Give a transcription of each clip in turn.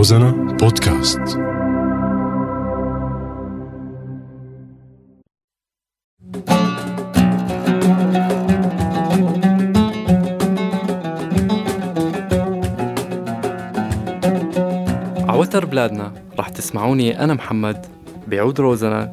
روزانا بودكاست. عوتر بلادنا رح تسمعوني أنا محمد بعود روزانا.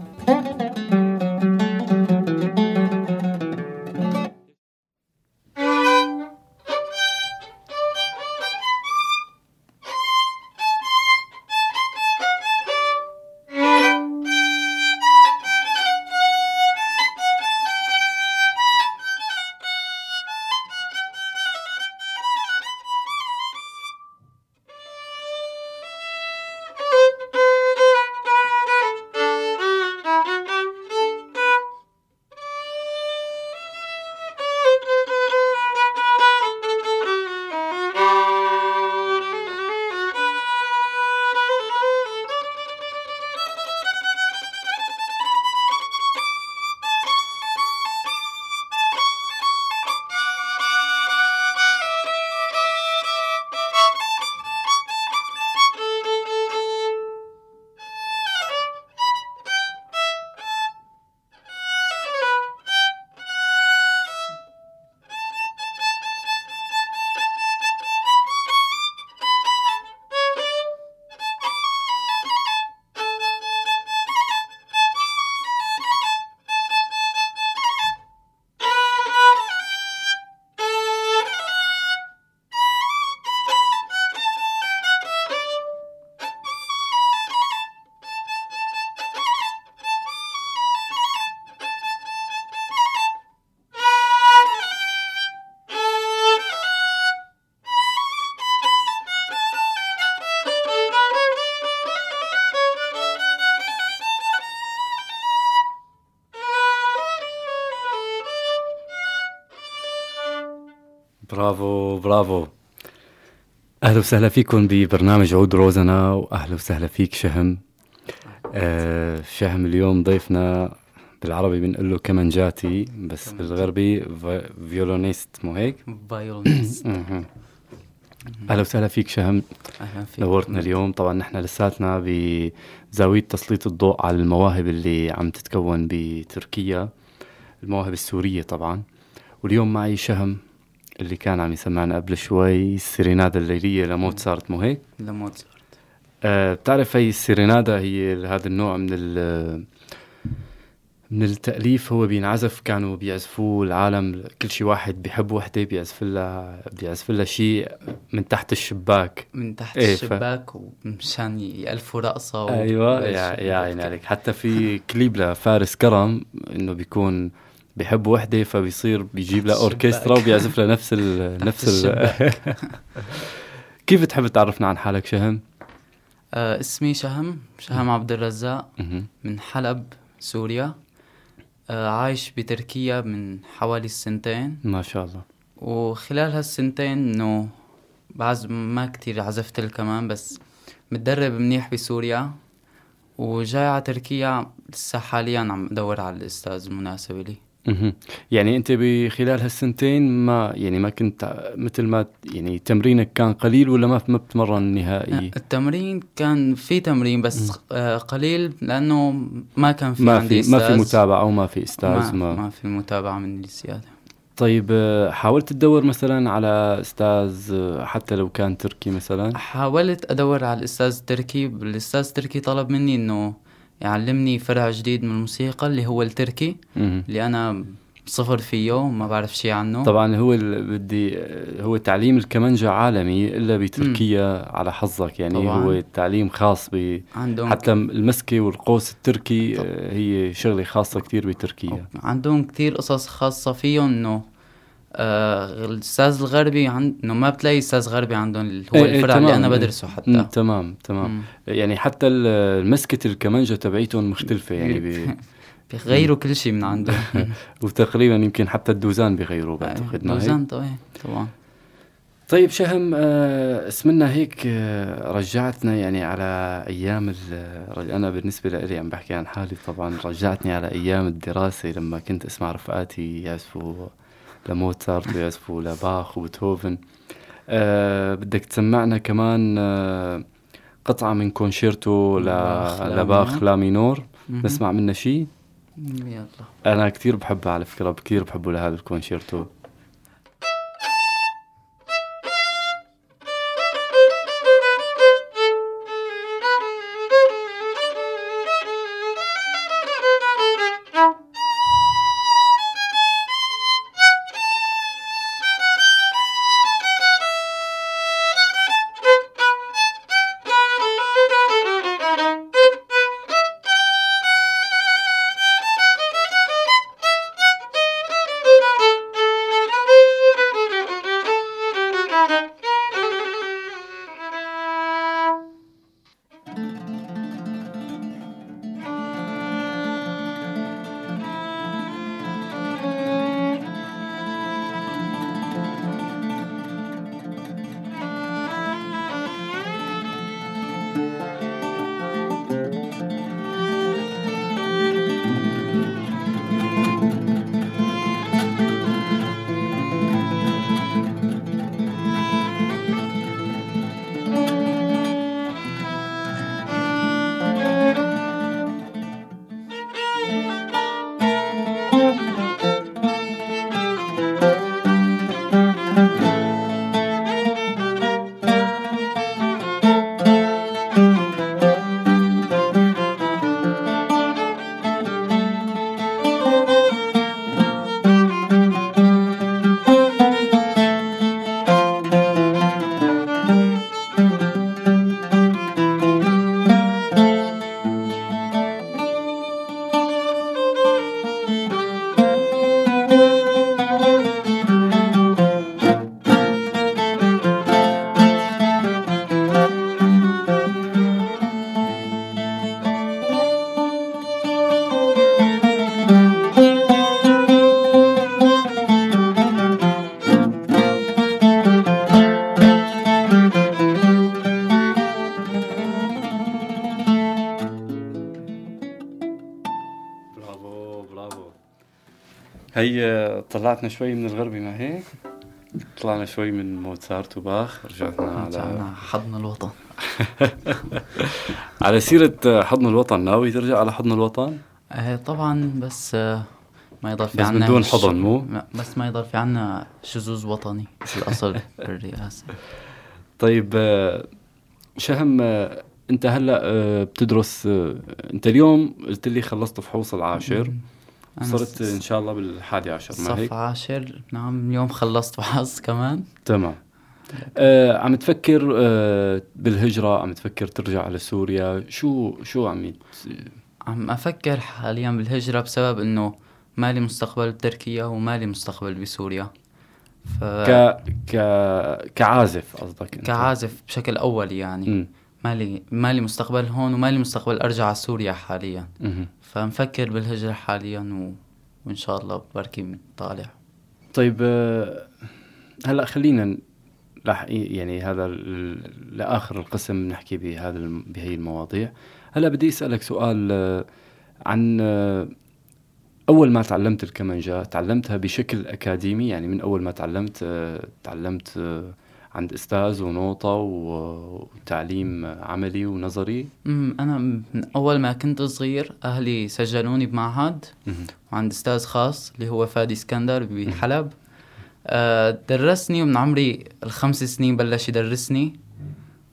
برافو برافو. أهلا وسهلا فيكم ببرنامج عود روزانا، وأهلا وسهلا فيك شهم. شهم اليوم ضيفنا، بالعربي بنقول له كمانجاتي، بس بالغربي فيولونيست، مو هيك؟ فيولونيست. أهلا وسهلا فيك شهم، أهلا فيك، نورتنا اليوم. طبعا نحن لساتنا بزاوية تسليط الضوء على المواهب اللي عم تتكون بتركيا، المواهب السورية طبعا. واليوم معي شهم اللي كان عم يسمعنا قبل شوي السيرينادا الليلية لموزارت، مو هيك؟ لموزارت. بتعرف هي السيرينادا هي هذا النوع من التأليف، هو بينعزف، كانوا بيعزفوه العالم، كل شيء واحد بيحب وحده بيعزف لها شيء من تحت الشباك، من تحت الشباك ومشان يألفوا رقصة. ايوه يا عيني عليك. حتى في كليب لفارس كرم انه بيكون بيحب وحده، فبيصير بيجيب لها اوركسترا وبيعزف لها نفس ال كيف تحب تعرفنا عن حالك شهم؟ اسمي شهم عبد الرزاق، من حلب سوريا. عايش بتركيا من حوالي سنتين ما شاء الله، وخلال هالسنتين انه بعزف ما كتير، عزفت الكمان بس، متدرب منيح بسوريا، وجاي على تركيا لسه حاليا عم ادور على الاستاذ المناسب لي. يعني أنت بخلال هالسنتين ما كنت مثل ما يعني تمرينك كان قليل، ولا ما بتمرن نهائي؟ التمرين كان في تمرين بس قليل، لأنه ما كان في عندي أستاذ، ما في متابعة أو ما في أستاذ، ما في متابعة من السيادة. طيب حاولت تدور مثلا على أستاذ حتى لو كان تركي مثلا؟ حاولت أدور على الأستاذ التركي، الأستاذ التركي طلب مني إنه يعلمني فرع جديد من الموسيقى اللي هو التركي، اللي أنا صفر فيه وما بعرف شيء عنه. طبعا هو تعليم الكمانجة عالمي إلا بتركيا على حظك، يعني طبعاً. هو تعليم خاص حتى المسكة والقوس التركي طبعاً. هي شغلة خاصة كتير بتركيا، عندهم كتير قصص خاصة فيهم. إنه الأستاذ الغربي إنه ما بتلاقي أستاذ غربي عندهم اللي هو الفرع اللي أنا بدرسه حتى. تمام. يعني حتى المسكة الكمانجة تبعيتهم مختلفة، يعني بيغيروا كل شيء من عندهم. وتقريبا يمكن حتى الدوزان بيغيروا بعتقد. الدوزان طبعا. طيب شهم، اسمنا هيك رجعتنا يعني على أيام أنا بالنسبة لي عم بحكي عن حالي طبعا، رجعتني على أيام الدراسة لما كنت أسمع رفقاتي يعزفوا لموزارت ويعزفوا لباخ وبيتهوفن. بدك تسمعنا كمان قطعة من كونشيرتو لباخ لا مينور نسمع منه شيء. يلا أنا كتير بحبها على فكرة، كتير بحبه لهذا الكونشيرتو. هي طلعتنا شوي من الغربي، ما هيك طلعنا شوي من موزارت وباخ، رجعنا على حضن الوطن. على سيرة حضن الوطن، ناوي ترجع على حضن الوطن؟ طبعا، بس ما يضل في عنا بدون حضن، مو بس ما يضل في عنا شذوذ وطني في الأصل بالرئاسة. طيب شهم، انت هلأ بتدرس، انت اليوم قلت لي خلصت فحوص العاشر، صرت إن شاء الله بالحادي عشر، ما هيك؟ صف عاشر، نعم. اليوم خلصت وحظ كمان، تمام. عم تفكر بالهجرة؟ عم تفكر ترجع على سوريا؟ شو عم أفكر حاليا بالهجرة بسبب إنه مالي مستقبل بتركيا ومالي مستقبل بسوريا. كعازف قصدك أنت؟ كعازف بشكل أول يعني. مالي مستقبل هون ومالي مستقبل أرجع على سوريا حاليا. فمفكر بالهجرة حاليا وإن شاء الله بركي طالع. طيب هلأ خلينا يعني هذا لآخر القسم نحكي بهي المواضيع. هلأ بدي أسألك سؤال عن أول ما تعلمت الكمانجا، تعلمتها بشكل أكاديمي يعني؟ من أول ما تعلمت عند أستاذ ونوطة وتعليم عملي ونظري؟ أنا من أول ما كنت صغير أهلي سجلوني بمعهد وعند أستاذ خاص اللي هو فادي اسكندر بحلب. درسني ومن عمري 5 سنين بلش يدرسني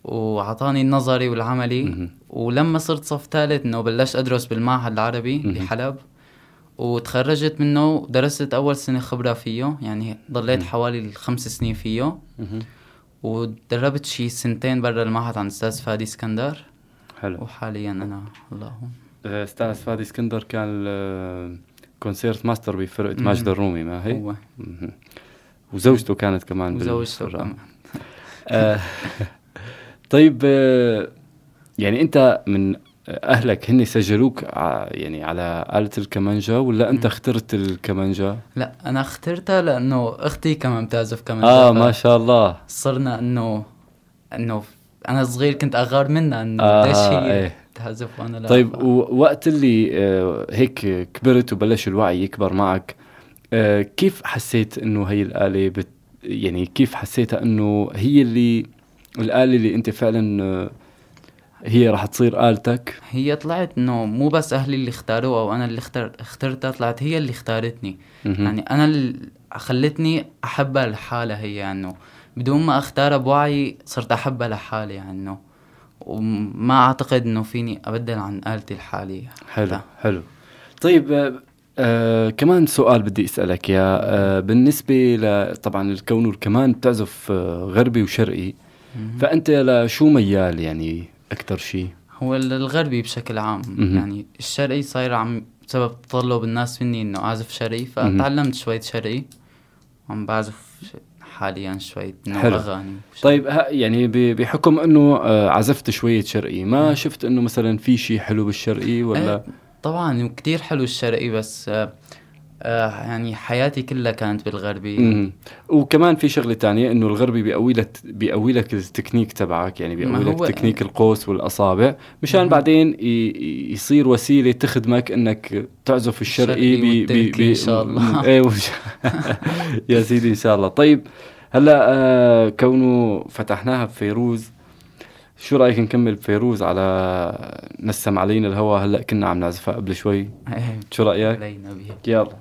وعطاني النظري والعملي. ولما صرت صف ثالث إنه بلشت أدرس بالمعهد العربي بحلب، وتخرجت منه درست أول سنة خبرة فيه، يعني ضليت حوالي 5 سنين فيه. ودربت شي 2 سنين برا المعهد عند أستاذ فادي اسكندر. حلو. وحاليا أنا اللهم أستاذ فادي اسكندر كان كونسيرت ماستر بفرقة مجد الرومي، ما هي؟ هو وزوجته كانت كمان كمان. طيب يعني أنت من أهلك هني سجلوك يعني على آلة الكمانجا ولا أنت اخترت الكمانجا؟ لا أنا اخترتها لأنه أختي كمان بتعزف كمانجا. ما شاء الله. صرنا إنه أنا صغير كنت أغار منها إنه ليش هي تعزف وأنا لا. طيب ووقت اللي هيك كبرت وبلش الوعي يكبر معك، كيف حسيت إنه هي الآلة يعني كيف حسيتها إنه هي الآلة اللي أنت فعلاً هي راح تصير آلتك؟ هي طلعت إنه مو بس أهلي اللي اختاروها وأنا اللي اخترتها، طلعت هي اللي اختارتني. يعني أنا اللي خلتني أحبها لحالها، هي إنه بدون ما أختارها بوعي صرت أحبها لحالي، يعني إنه وما أعتقد إنه فيني أبدل عن آلتي الحالية. حلو حلو. طيب كمان سؤال بدي أسألك يا بالنسبة طبعا الكون والكمان تعزف غربي وشرقي، فأنت لشو ميال يعني أكتر شيء؟ هو الغربي بشكل عام. يعني الشرقي صاير عم بسبب تطلب الناس مني إنه أعزف شرقي، فتعلمت شوية شرقي وعم بعزف حاليا شوية أغاني. طيب يعني بحكم إنه عزفت شوية شرقي، ما شفت إنه مثلا في شيء حلو بالشرقي ولا؟ طبعا كتير حلو الشرقي، بس يعني حياتي كلها كانت بالغربي. وكمان في شغلة تانية إنه الغربي بيقوي لك التكنيك تبعك، يعني بيقوي لك تكنيك القوس والأصابع، مشان بعدين يصير وسيلة تخدمك إنك تعزف الشرقي إن شاء الله. يا سيدي إن شاء الله. طيب هلا كونه فتحناها بفيروز، شو رأيك نكمل بفيروز على نسم علينا الهوى؟ هلأ كنا عم نعزفها قبل شوي، شو رأيك؟ علينا بيها، يلا.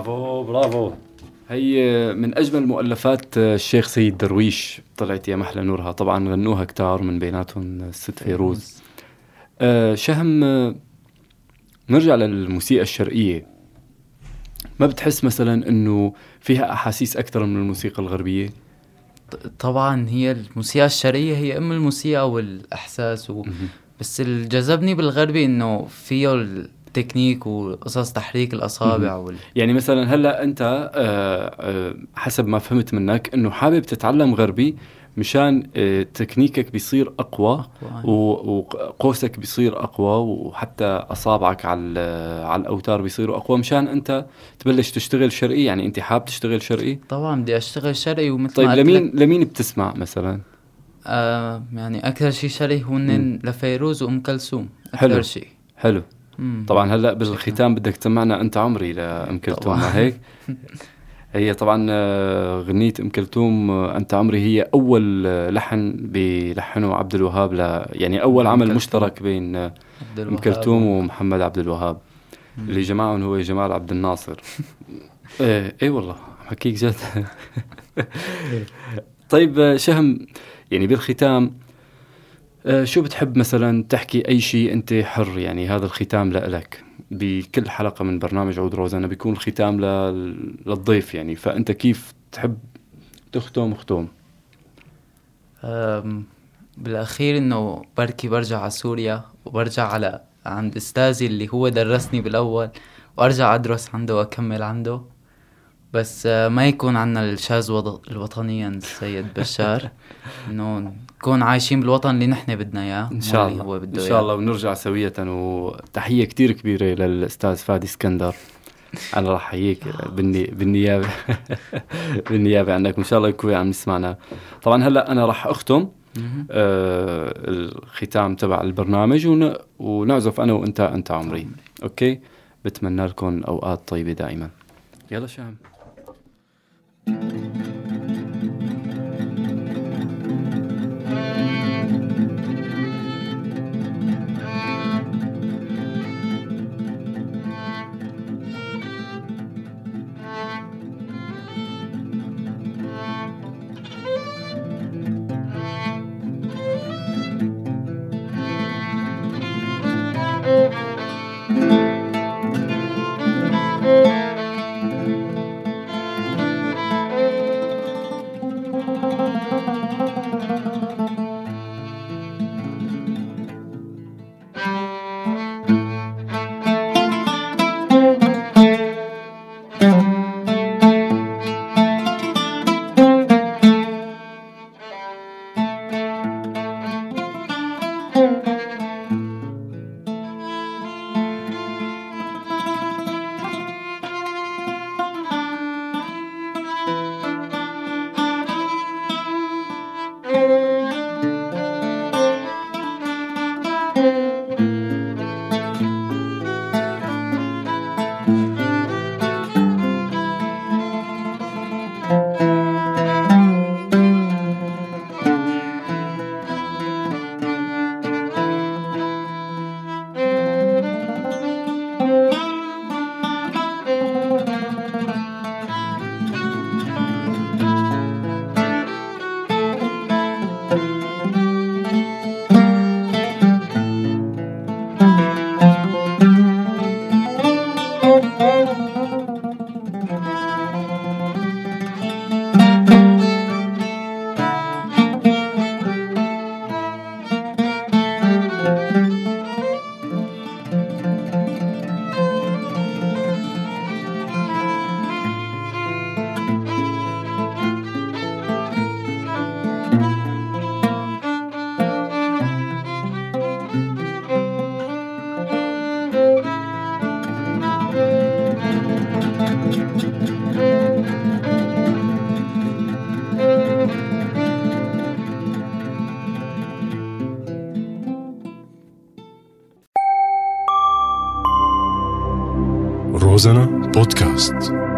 برافو برافو. هي من أجمل مؤلفات الشيخ سيد درويش طلعت يا محلى نورها. طبعا غنوها كتار من بيناتهم الست فيروز. شهم، نرجع للموسيقى الشرقية، ما بتحس مثلا أنه فيها أحاسيس أكثر من الموسيقى الغربية؟ طبعا هي الموسيقى الشرقية هي أم الموسيقى والأحساس بس اللي جذبني بالغربي أنه فيه تكنيك وقصص تحريك الأصابع يعني مثلا هلأ أنت حسب ما فهمت منك أنه حابب تتعلم غربي مشان تكنيكك بيصير أقوى وقوسك بيصير أقوى وحتى أصابعك على الأوتار بيصيروا أقوى مشان أنت تبلش تشتغل شرقي. يعني أنت حابب تشتغل شرقي؟ طبعا بدي أشتغل شرقي. ومثل طيب لمين بتسمع مثلا؟ يعني أكثر شيء شرقي هن لفيروز وأم كلثوم أكثر شيء. حلو. طبعا هلأ بالختام بدك تسمعنا أنت عمري لأم كلثوم هيك؟ هي طبعا غنية أم كلثوم أنت عمري هي أول لحن بلحنه عبد الوهاب يعني أول عمل مشترك بين أم كلثوم ومحمد عبد الوهاب اللي جمعهم هو جمال عبد الناصر. إيه والله حكيك جد. طيب شهم، يعني بالختام شو بتحب مثلا تحكي؟ أي شيء أنت حر، يعني هذا الختام لألك. بكل حلقة من برنامج عود روزانا بيكون الختام للضيف، يعني فأنت كيف تحب تختم ختم؟ بالأخير إنه بركي برجع على سوريا وبرجع على عند أستاذي اللي هو درسني بالأول وأرجع أدرس عنده وأكمل عنده، بس ما يكون عنا الشاز الوطنيا السيد بشار. إنه كون عايشين بالوطن اللي نحن بدنا إياه إن شاء الله. هو إن شاء الله ونرجع سوية. وتحية كتير كبيرة للأستاذ فادي اسكندر، أنا راح أحييك بالنيابة عنك، وإن شاء الله يكون عم نسمعنا. طبعا هلأ أنا راح أختم الختام تبع البرنامج ونعزف أنا وإنت أنت عمري. أوكي، بتمنى لكم أوقات طيبة دائما. يلا شهم. روزانا بودكاست.